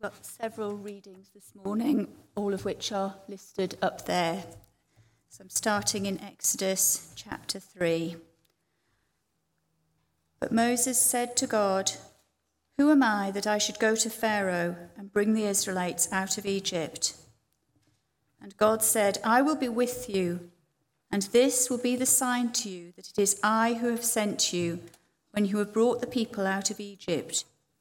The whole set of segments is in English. We've got several readings this morning, all of which are listed up there. So I'm starting in Exodus chapter 3. But Moses said to God, "Who am I that I should go to Pharaoh and bring the Israelites out of Egypt?" And God said, "I will be with you, and this will be the sign to you that it is I who have sent you. When you have brought the people out of Egypt,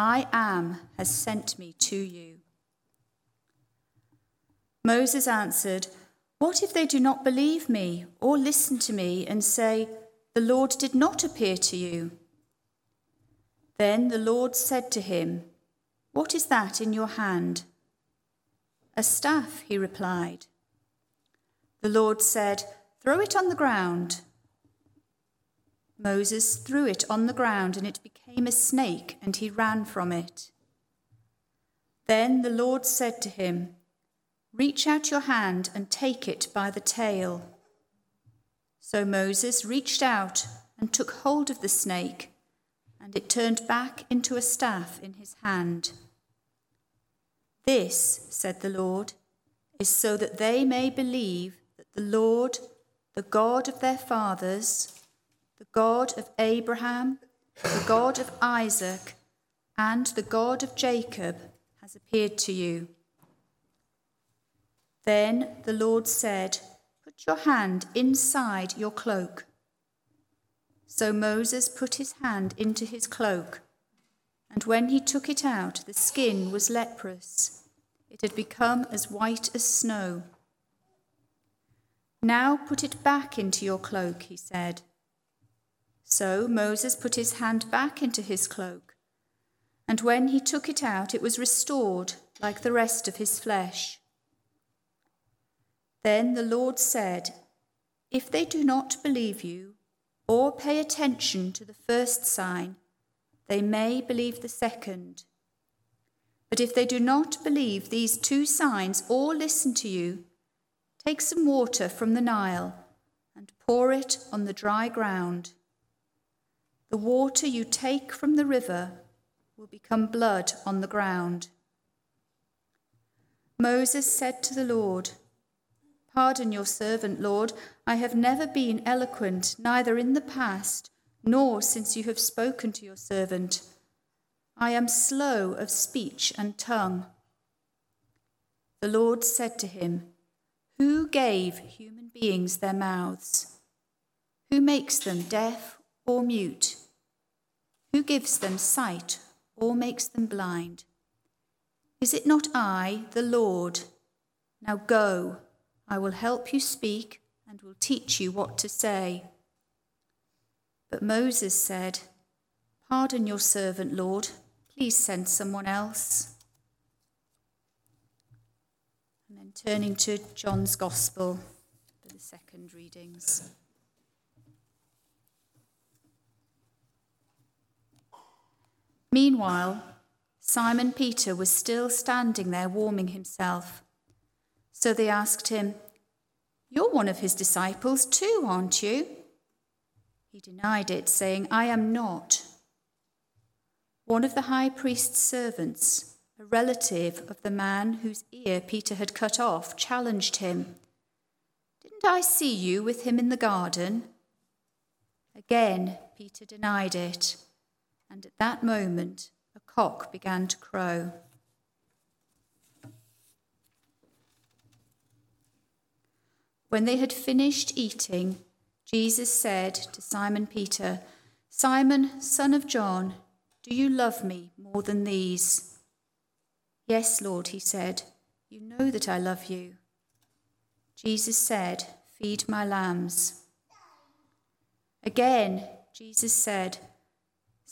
'I am has sent me to you.'" Moses answered, "What if they do not believe me or listen to me and say, 'The Lord did not appear to you'?" Then the Lord said to him, "What is that in your hand?" "A staff," he replied. The Lord said, "Throw it on the ground." Moses threw it on the ground, and it became a snake, and he ran from it. Then the Lord said to him, "Reach out your hand and take it by the tail." So Moses reached out and took hold of the snake, and it turned back into a staff in his hand. "This," said the Lord, "is so that they may believe that the Lord, the God of their fathers, the God of Abraham, the God of Isaac, and the God of Jacob has appeared to you." Then the Lord said, "Put your hand inside your cloak." So Moses put his hand into his cloak, and when he took it out, the skin was leprous. It had become as white as snow. "Now put it back into your cloak," he said. So Moses put his hand back into his cloak, and when he took it out, it was restored like the rest of his flesh. Then the Lord said, "If they do not believe you or pay attention to the first sign, they may believe the second. But if they do not believe these two signs or listen to you, take some water from the Nile and pour it on the dry ground. The water you take from the river will become blood on the ground." Moses said to the Lord, "Pardon your servant, Lord. I have never been eloquent, neither in the past nor since you have spoken to your servant. I am slow of speech and tongue." The Lord said to him, "Who gave human beings their mouths? Who makes them deaf or mute? Who gives them sight or makes them blind? Is it not I, the Lord? Now go, I will help you speak and will teach you what to say." But Moses said, "Pardon your servant, Lord. Please send someone else." And then turning to John's Gospel for the second readings. Meanwhile, Simon Peter was still standing there warming himself. So they asked him, "You're one of his disciples too, aren't you?" He denied it, saying, "I am not." One of the high priest's servants, a relative of the man whose ear Peter had cut off, challenged him. "Didn't I see you with him in the garden?" Again, Peter denied it. And at that moment, a cock began to crow. When they had finished eating, Jesus said to Simon Peter, "Simon, son of John, do you love me more than these?" "Yes, Lord," he said, "you know that I love you." Jesus said, "Feed my lambs." Again, Jesus said,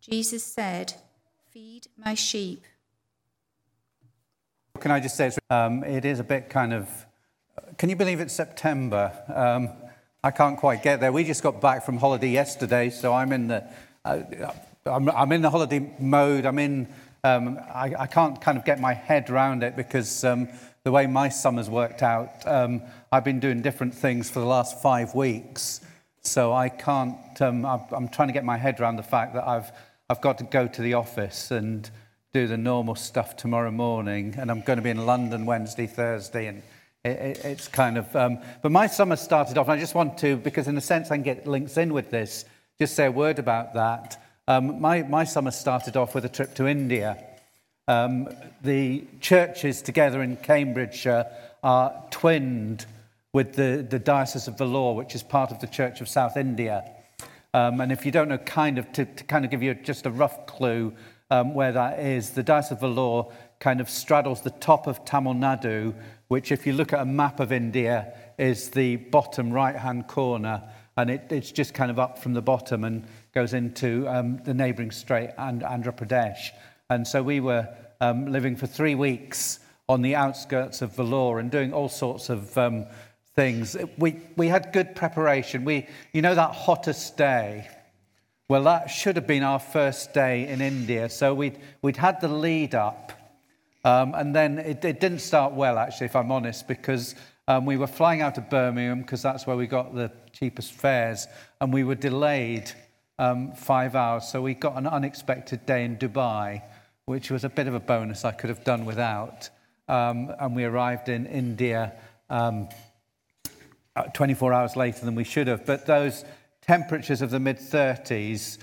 Jesus said, "Feed my sheep." Can I just say, it is a bit kind of, can you believe it's September? I can't quite get there. We just got back from holiday yesterday, so I'm in the holiday mode. I can't kind of get my head around it because the way my summer's worked out, I've been doing different things for the last 5 weeks. So I can't, I'm trying to get my head around the fact that I've got to go to the office and do the normal stuff tomorrow morning, and I'm going to be in London Wednesday, Thursday, and it's kind of... but my summer started off, and I just want to, because in a sense I can get links in with this, just say a word about that. My summer started off with a trip to India. The churches together in Cambridgeshire are twinned with the Diocese of Vellore, which is part of the Church of South India. And if you don't know, to give you just a rough clue where that is, the Diocese of Vellore kind of straddles the top of Tamil Nadu, which if you look at a map of India is the bottom right-hand corner, and it's just kind of up from the bottom and goes into the neighbouring strait and Andhra Pradesh. And so we were living for 3 weeks on the outskirts of Vellore and doing all sorts of things. We had good preparation. That hottest day, well, that should have been our first day in India. So we'd had the lead up, and then it didn't start well, actually, if I'm honest, because we were flying out of Birmingham because that's where we got the cheapest fares, and we were delayed 5 hours. So we got an unexpected day in Dubai, which was a bit of a bonus I could have done without. And we arrived in India 24 hours later than we should have. But those temperatures of the mid-30s,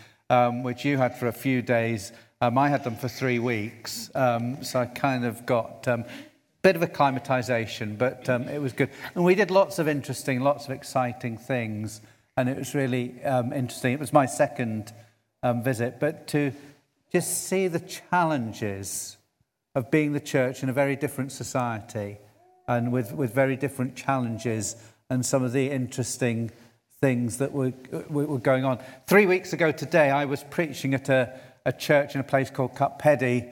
which you had for a few days, I had them for 3 weeks. So I kind of got a bit of acclimatization, but it was good. And we did lots of exciting things. And it was really interesting. It was my second visit. But to just see the challenges of being the church in a very different society and with very different challenges and some of the interesting things that were going on. 3 weeks ago today, I was preaching at a church in a place called Cappadocia,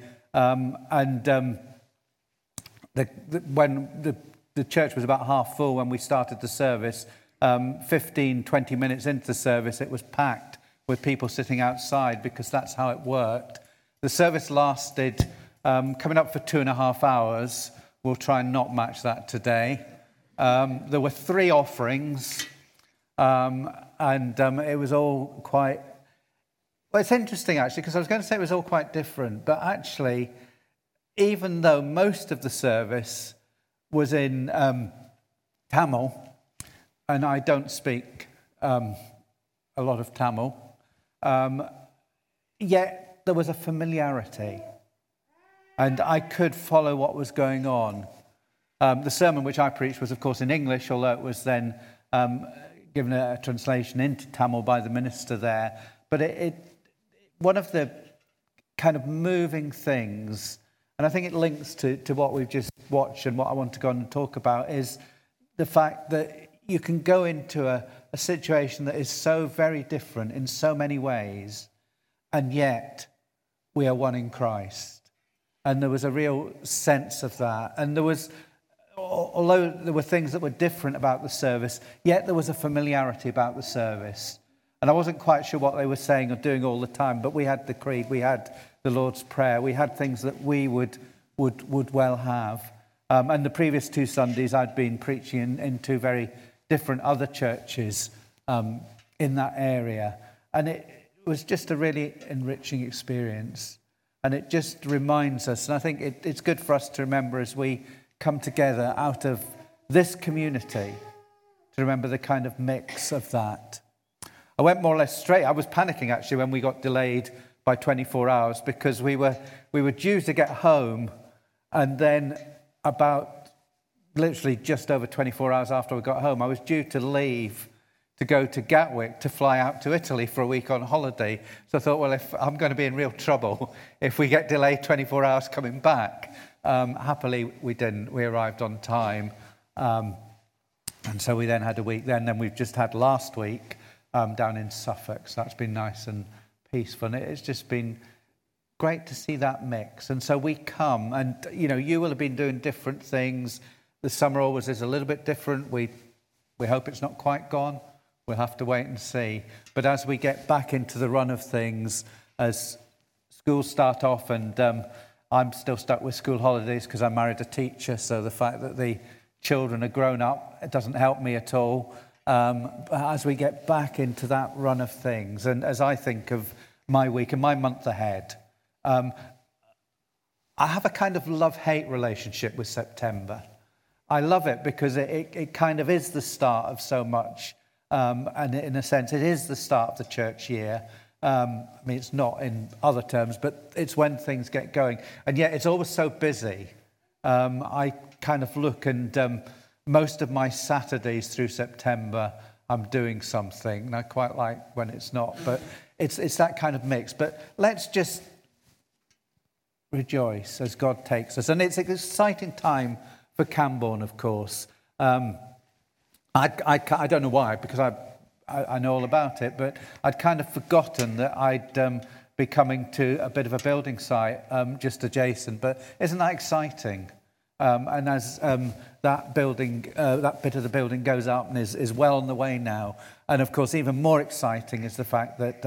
when the church was about half full when we started the service, 20 minutes into the service, it was packed with people sitting outside because that's how it worked. The service lasted, coming up for 2.5 hours. We'll try and not match that today. There were 3 offerings, and it was all quite... Well, it's interesting, actually, because I was going to say it was all quite different, but actually, even though most of the service was in Tamil, and I don't speak a lot of Tamil, yet there was a familiarity, and I could follow what was going on. The sermon which I preached was, of course, in English, although it was then given a translation into Tamil by the minister there. But one of the kind of moving things, and I think it links to what we've just watched and what I want to go on and talk about, is the fact that you can go into a situation that is so very different in so many ways, and yet we are one in Christ. And there was a real sense of that. And there was, although there were things that were different about the service, yet there was a familiarity about the service. And I wasn't quite sure what they were saying or doing all the time, but we had the creed, we had the Lord's Prayer, we had things that we would well have. And the previous 2 Sundays, I'd been preaching in 2 very different other churches in that area. And it was just a really enriching experience. And it just reminds us, and I think it's good for us to remember as we come together out of this community, to remember the kind of mix of that. I went more or less straight. I was panicking, actually, when we got delayed by 24 hours because we were due to get home, and then about literally just over 24 hours after we got home, I was due to leave to go to Gatwick to fly out to Italy for a week on holiday. So I thought, well, if I'm going to be in real trouble if we get delayed 24 hours coming back. Happily, we didn't. We arrived on time. And so we then had a week then. Then we've just had last week down in Suffolk. So that's been nice and peaceful. And it's just been great to see that mix. And so we come, and, you know, you will have been doing different things. The summer always is a little bit different. We hope it's not quite gone. We'll have to wait and see. But as we get back into the run of things, as schools start off, and I'm still stuck with school holidays because I married a teacher, so the fact that the children are grown up, it doesn't help me at all. But as we get back into that run of things, and as I think of my week and my month ahead, I have a kind of love-hate relationship with September. I love it because it kind of is the start of so much. And in a sense, it is the start of the church year. I mean, it's not in other terms, but it's when things get going. And yet it's always so busy. I kind of look, and most of my Saturdays through September, I'm doing something. And I quite like when it's not, but it's that kind of mix. But let's just rejoice as God takes us. And it's an exciting time for Camborne, of course. I don't know why, because I know all about it, but I'd kind of forgotten that I'd be coming to a bit of a building site just adjacent. But isn't that exciting? And as that building, that bit of the building goes up and is well on the way now. And of course, even more exciting is the fact that,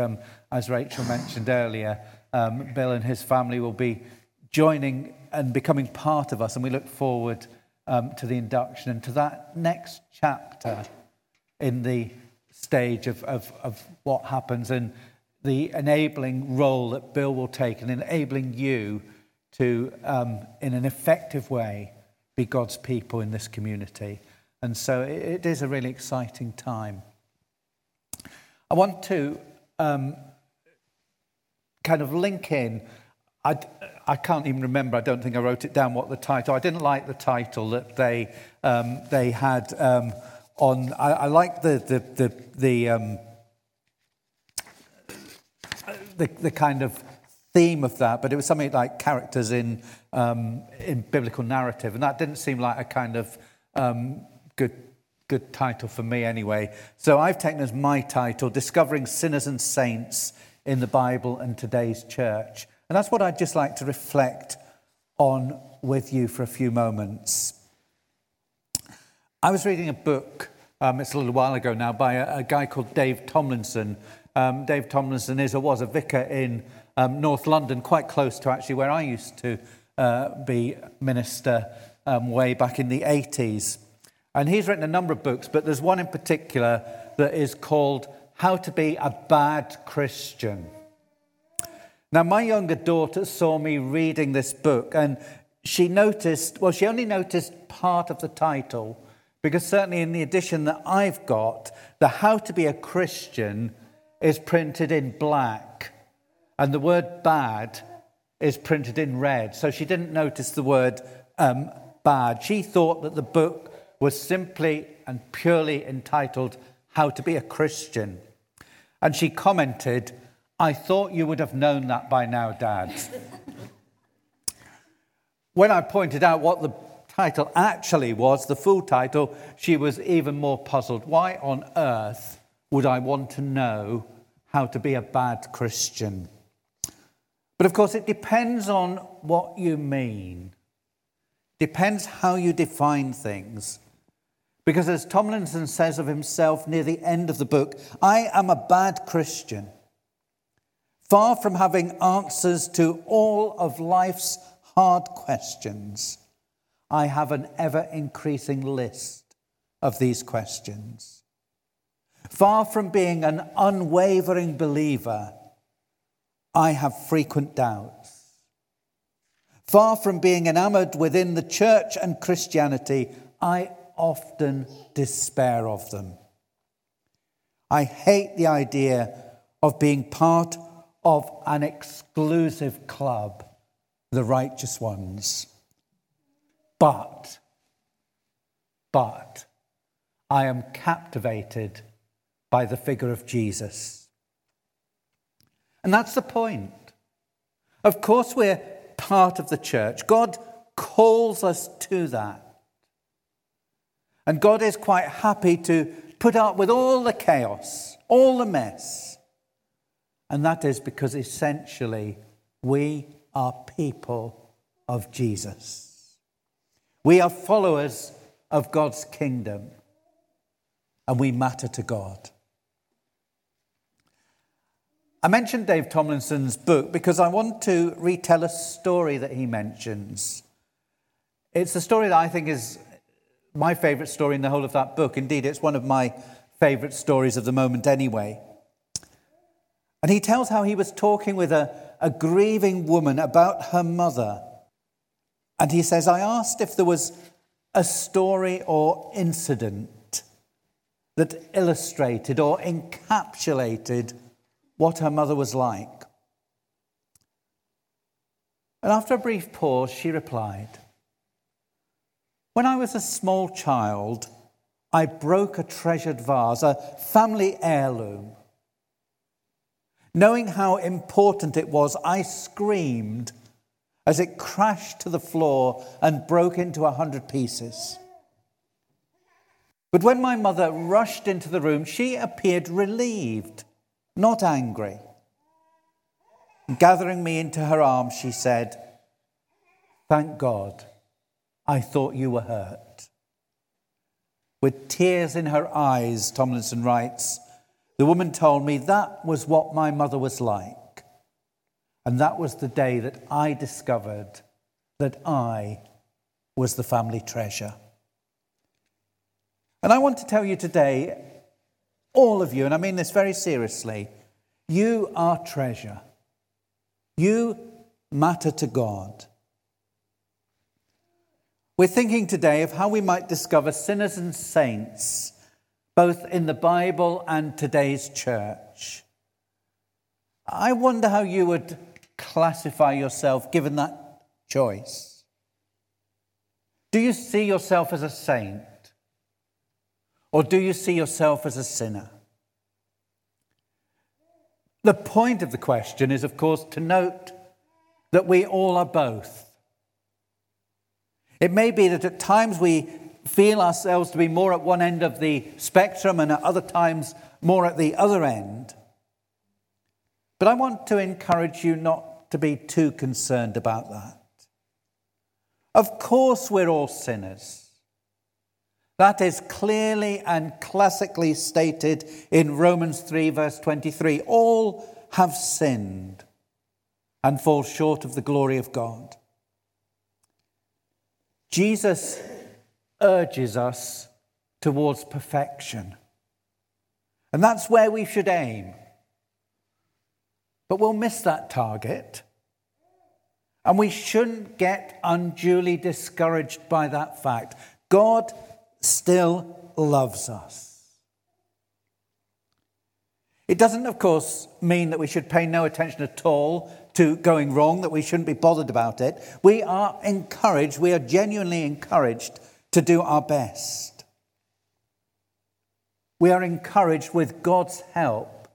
as Rachel mentioned earlier, Bill and his family will be joining and becoming part of us, and we look forward to the induction and to that next chapter in the stage of what happens, and the enabling role that Bill will take and enabling you to, in an effective way, be God's people in this community. And so it is a really exciting time. I want to kind of link in. I can't even remember, I don't think I wrote it down, what the title. I didn't like the title that they had on. I like the kind of theme of that, but it was something like characters in biblical narrative, and that didn't seem like a kind of good title for me anyway. So I've taken as my title, Discovering Sinners and Saints in the Bible and Today's Church. And that's what I'd just like to reflect on with you for a few moments. I was reading a book, it's a little while ago now, by a guy called Dave Tomlinson. Dave Tomlinson is or was a vicar in North London, quite close to actually where I used to be minister way back in the 80s. And he's written a number of books, but there's one in particular that is called How to Be a Bad Christian. Now, my younger daughter saw me reading this book, and she noticed, well, she only noticed part of the title, because certainly in the edition that I've got, the How to Be a Christian is printed in black, and the word bad is printed in red. So she didn't notice the word bad. She thought that the book was simply and purely entitled How to Be a Christian. And she commented, "I thought you would have known that by now, Dad." When I pointed out what the title actually was, the full title, she was even more puzzled. Why on earth would I want to know how to be a bad Christian? But of course, it depends on what you mean. Depends how you define things. Because as Tomlinson says of himself near the end of the book, "I am a bad Christian. Far from having answers to all of life's hard questions, I have an ever-increasing list of these questions. Far from being an unwavering believer, I have frequent doubts. Far from being enamored within the church and Christianity, I often despair of them. I hate the idea of being part of an exclusive club, the righteous ones. But I am captivated by the figure of Jesus. And that's the point. Of course, we're part of the church. God calls us to that. And God is quite happy to put up with all the chaos, all the mess. And that is because essentially we are people of Jesus. We are followers of God's kingdom. And we matter to God. I mentioned Dave Tomlinson's book because I want to retell a story that he mentions. It's a story that I think is my favourite story in the whole of that book. Indeed, it's one of my favourite stories of the moment anyway. And he tells how he was talking with a grieving woman about her mother. And he says, I asked if there was a story or incident that illustrated or encapsulated what her mother was like. And after a brief pause, she replied, when I was a small child, I broke a treasured vase, a family heirloom. Knowing how important it was, I screamed as it crashed to the floor and broke into 100 pieces. But when my mother rushed into the room, she appeared relieved, not angry. Gathering me into her arms, she said, thank God, I thought you were hurt. With tears in her eyes, Tomlinson writes, the woman told me that was what my mother was like. And that was the day that I discovered that I was the family treasure. And I want to tell you today, all of you, and I mean this very seriously, you are treasure. You matter to God. We're thinking today of how we might discover sinners and saints, both in the Bible and today's church. I wonder how you would classify yourself given that choice. Do you see yourself as a saint? Or do you see yourself as a sinner? The point of the question is, of course, to note that we all are both. It may be that at times we feel ourselves to be more at one end of the spectrum and at other times more at the other end. But I want to encourage you not to be too concerned about that. Of course, we're all sinners. That is clearly and classically stated in Romans 3, verse 23. All have sinned and fall short of the glory of God. Jesus urges us towards perfection. And that's where we should aim. But we'll miss that target. And we shouldn't get unduly discouraged by that fact. God still loves us. It doesn't, of course, mean that we should pay no attention at all to going wrong, that we shouldn't be bothered about it. We are encouraged, we are genuinely encouraged to do our best. We are encouraged with God's help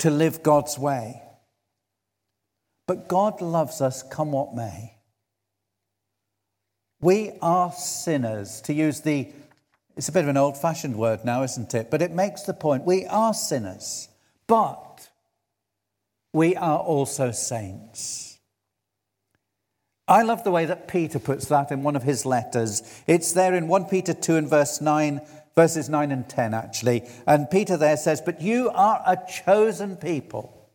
to live God's way. But God loves us come what may. We are sinners, to use it's a bit of an old-fashioned word now, isn't it? But it makes the point. We are sinners, but we are also saints. I love the way that Peter puts that in one of his letters. It's there in 1 Peter 2 and verses 9 and 10, actually. And Peter there says, but you are a chosen people,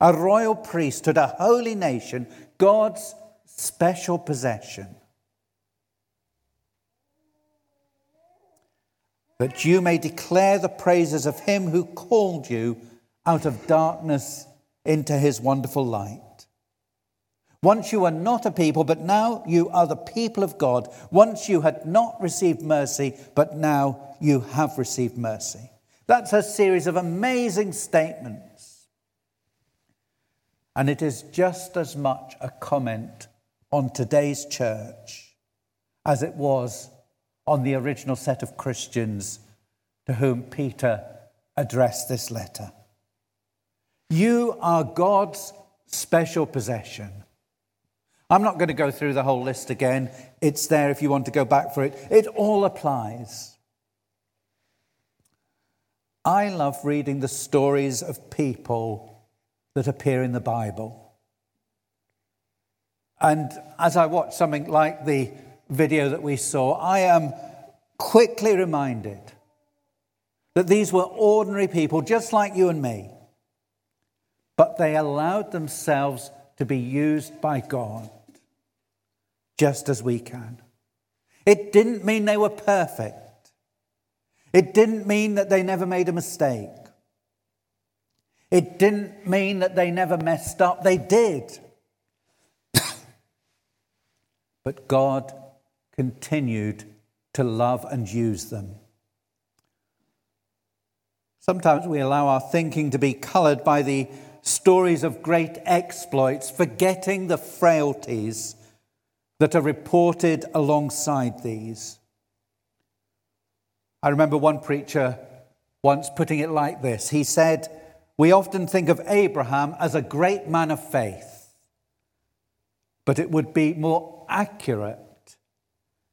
a royal priesthood, a holy nation, God's special possession, that you may declare the praises of him who called you out of darkness into his wonderful light. Once you were not a people, but now you are the people of God. Once you had not received mercy, but now you have received mercy. That's a series of amazing statements. And it is just as much a comment on today's church as it was on the original set of Christians to whom Peter addressed this letter. You are God's special possession. I'm not going to go through the whole list again. It's there if you want to go back for it. It all applies. I love reading the stories of people that appear in the Bible. And as I watch something like the video that we saw, I am quickly reminded that these were ordinary people, just like you and me. But they allowed themselves to be used by God, just as we can. It didn't mean they were perfect. It didn't mean that they never made a mistake. It didn't mean that they never messed up. They did. But God continued to love and use them. Sometimes we allow our thinking to be coloured by the stories of great exploits, forgetting the frailties that are reported alongside these. I remember one preacher once putting it like this. He said, we often think of Abraham as a great man of faith, but it would be more accurate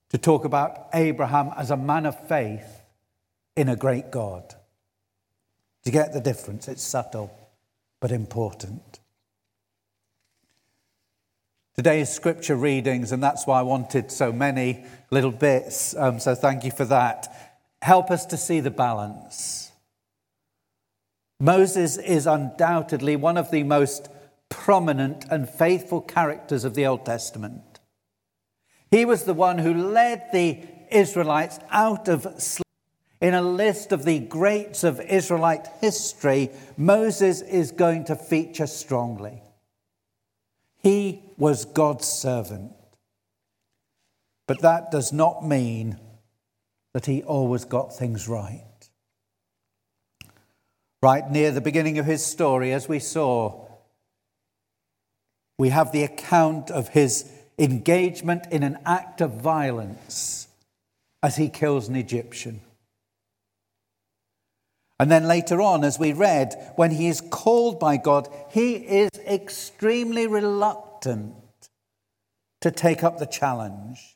to talk about Abraham as a man of faith in a great God. Do you get the difference? It's subtle, but important. Today's scripture readings, and that's why I wanted so many little bits, so thank you for that, help us to see the balance. Moses is undoubtedly one of the most prominent and faithful characters of the Old Testament. He was the one who led the Israelites out of slavery. In a list of the greats of Israelite history, Moses is going to feature strongly. He was God's servant. But that does not mean that he always got things right. Right near the beginning of his story, as we saw, we have the account of his engagement in an act of violence as he kills an Egyptian. And then later on, as we read, when he is called by God, he is extremely reluctant to take up the challenge.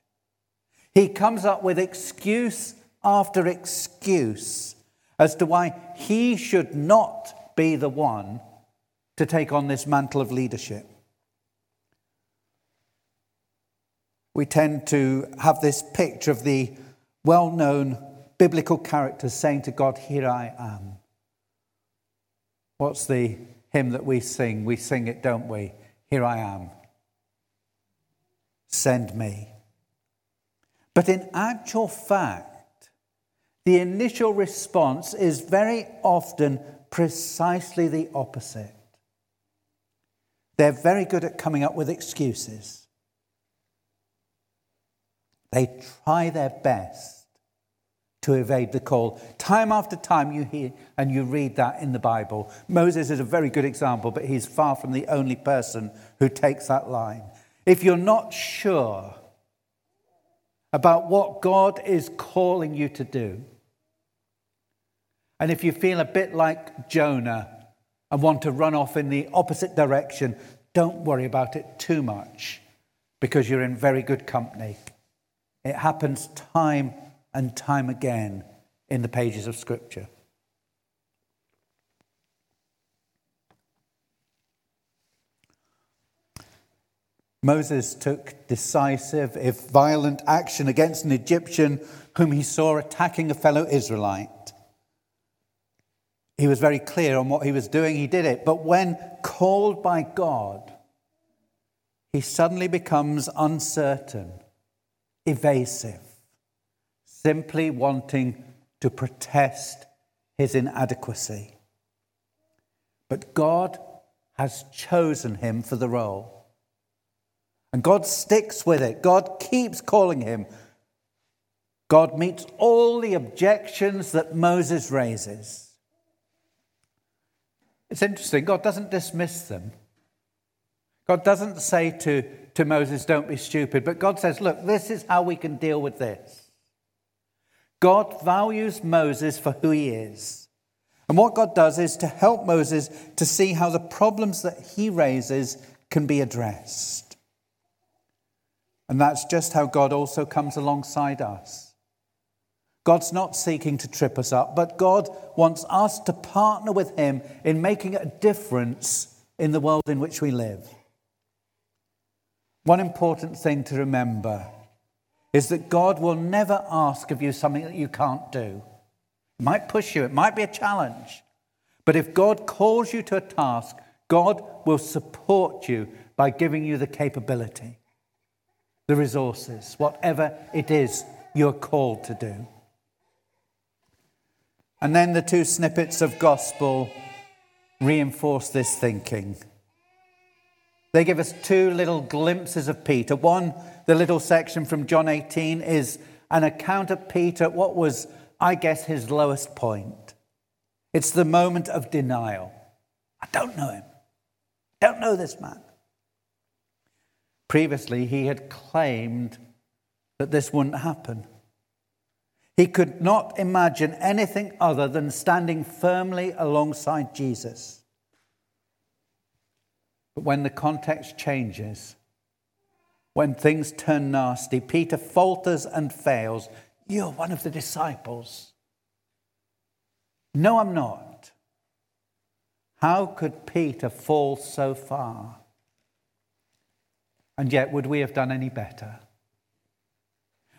He comes up with excuse after excuse as to why he should not be the one to take on this mantle of leadership. We tend to have this picture of the well-known biblical characters saying to God, here I am. What's the hymn that we sing? We sing it, don't we? Here I am. Send me. But in actual fact, the initial response is very often precisely the opposite. They're very good at coming up with excuses. They try their best to evade the call. Time after time you hear and you read that in the Bible. Moses is a very good example, but he's far from the only person who takes that line. If you're not sure about what God is calling you to do, and if you feel a bit like Jonah and want to run off in the opposite direction, don't worry about it too much, because you're in very good company. It happens time and time again in the pages of Scripture. Moses took decisive, if violent, action against an Egyptian whom he saw attacking a fellow Israelite. He was very clear on what he was doing. He did it. But when called by God, he suddenly becomes uncertain, evasive, simply wanting to protest his inadequacy. But God has chosen him for the role. And God sticks with it. God keeps calling him. God meets all the objections that Moses raises. It's interesting, God doesn't dismiss them. God doesn't say to Moses, don't be stupid, but God says, look, this is how we can deal with this. God values Moses for who he is. And what God does is to help Moses to see how the problems that he raises can be addressed. And that's just how God also comes alongside us. God's not seeking to trip us up, but God wants us to partner with him in making a difference in the world in which we live. One important thing to remember is that God will never ask of you something that you can't do. It might push you, it might be a challenge. But if God calls you to a task, God will support you by giving you the capability, the resources, whatever it is you're called to do. And then the two snippets of gospel reinforce this thinking. They give us two little glimpses of Peter. One, the little section from John 18 is an account of Peter at what was, I guess, his lowest point. It's the moment of denial. I don't know him. I don't know this man. Previously, he had claimed that this wouldn't happen. He could not imagine anything other than standing firmly alongside Jesus. But when the context changes, when things turn nasty, Peter falters and fails. You're one of the disciples. No, I'm not. How could Peter fall so far? And yet, would we have done any better?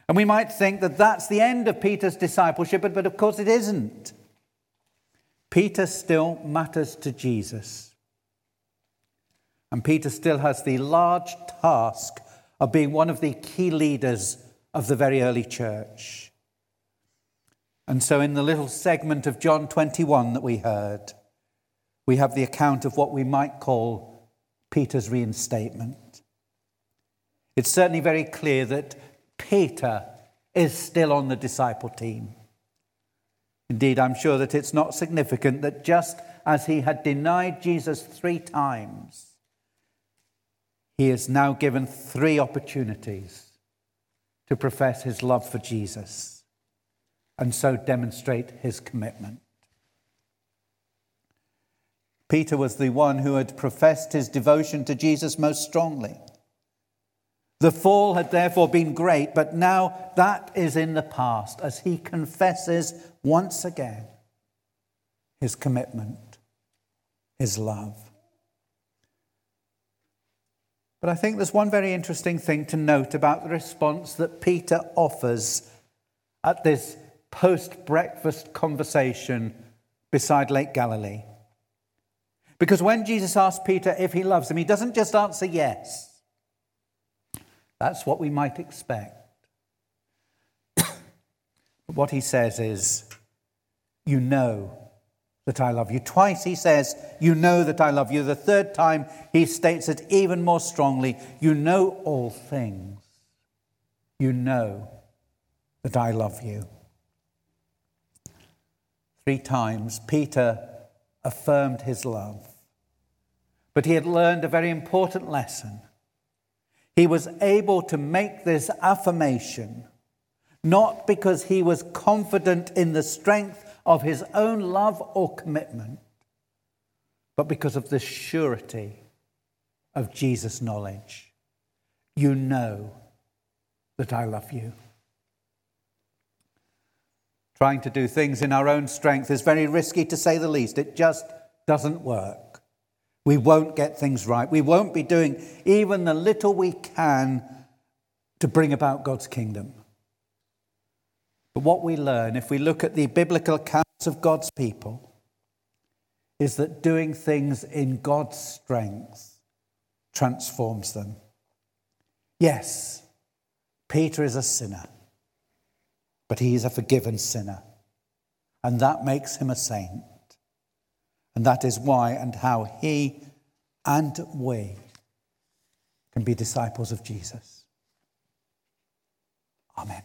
And we might think that that's the end of Peter's discipleship, but of course it isn't. Peter still matters to Jesus. And Peter still has the large task of being one of the key leaders of the very early church. And so in the little segment of John 21 that we heard, we have the account of what we might call Peter's reinstatement. It's certainly very clear that Peter is still on the disciple team. Indeed, I'm sure that it's not significant that just as he had denied Jesus 3 times, he is now given 3 opportunities to profess his love for Jesus and so demonstrate his commitment. Peter was the one who had professed his devotion to Jesus most strongly. The fall had therefore been great, but now that is in the past as he confesses once again his commitment, his love. But I think there's one very interesting thing to note about the response that Peter offers at this post-breakfast conversation beside Lake Galilee. Because when Jesus asks Peter if he loves him, he doesn't just answer yes. That's what we might expect. But what he says is, you know that I love you. Twice he says, you know that I love you. The 3rd time he states it even more strongly. You know all things. You know that I love you. 3 times Peter affirmed his love. But he had learned a very important lesson. He was able to make this affirmation, not because he was confident in the strength of his own love or commitment, but because of the surety of Jesus' knowledge. You know that I love you. Trying to do things in our own strength is very risky, to say the least. It just doesn't work. We won't get things right. We won't be doing even the little we can to bring about God's kingdom. But what we learn, if we look at the biblical accounts of God's people, is that doing things in God's strength transforms them. Yes, Peter is a sinner, but he is a forgiven sinner, and that makes him a saint. And that is why and how he and we can be disciples of Jesus. Amen.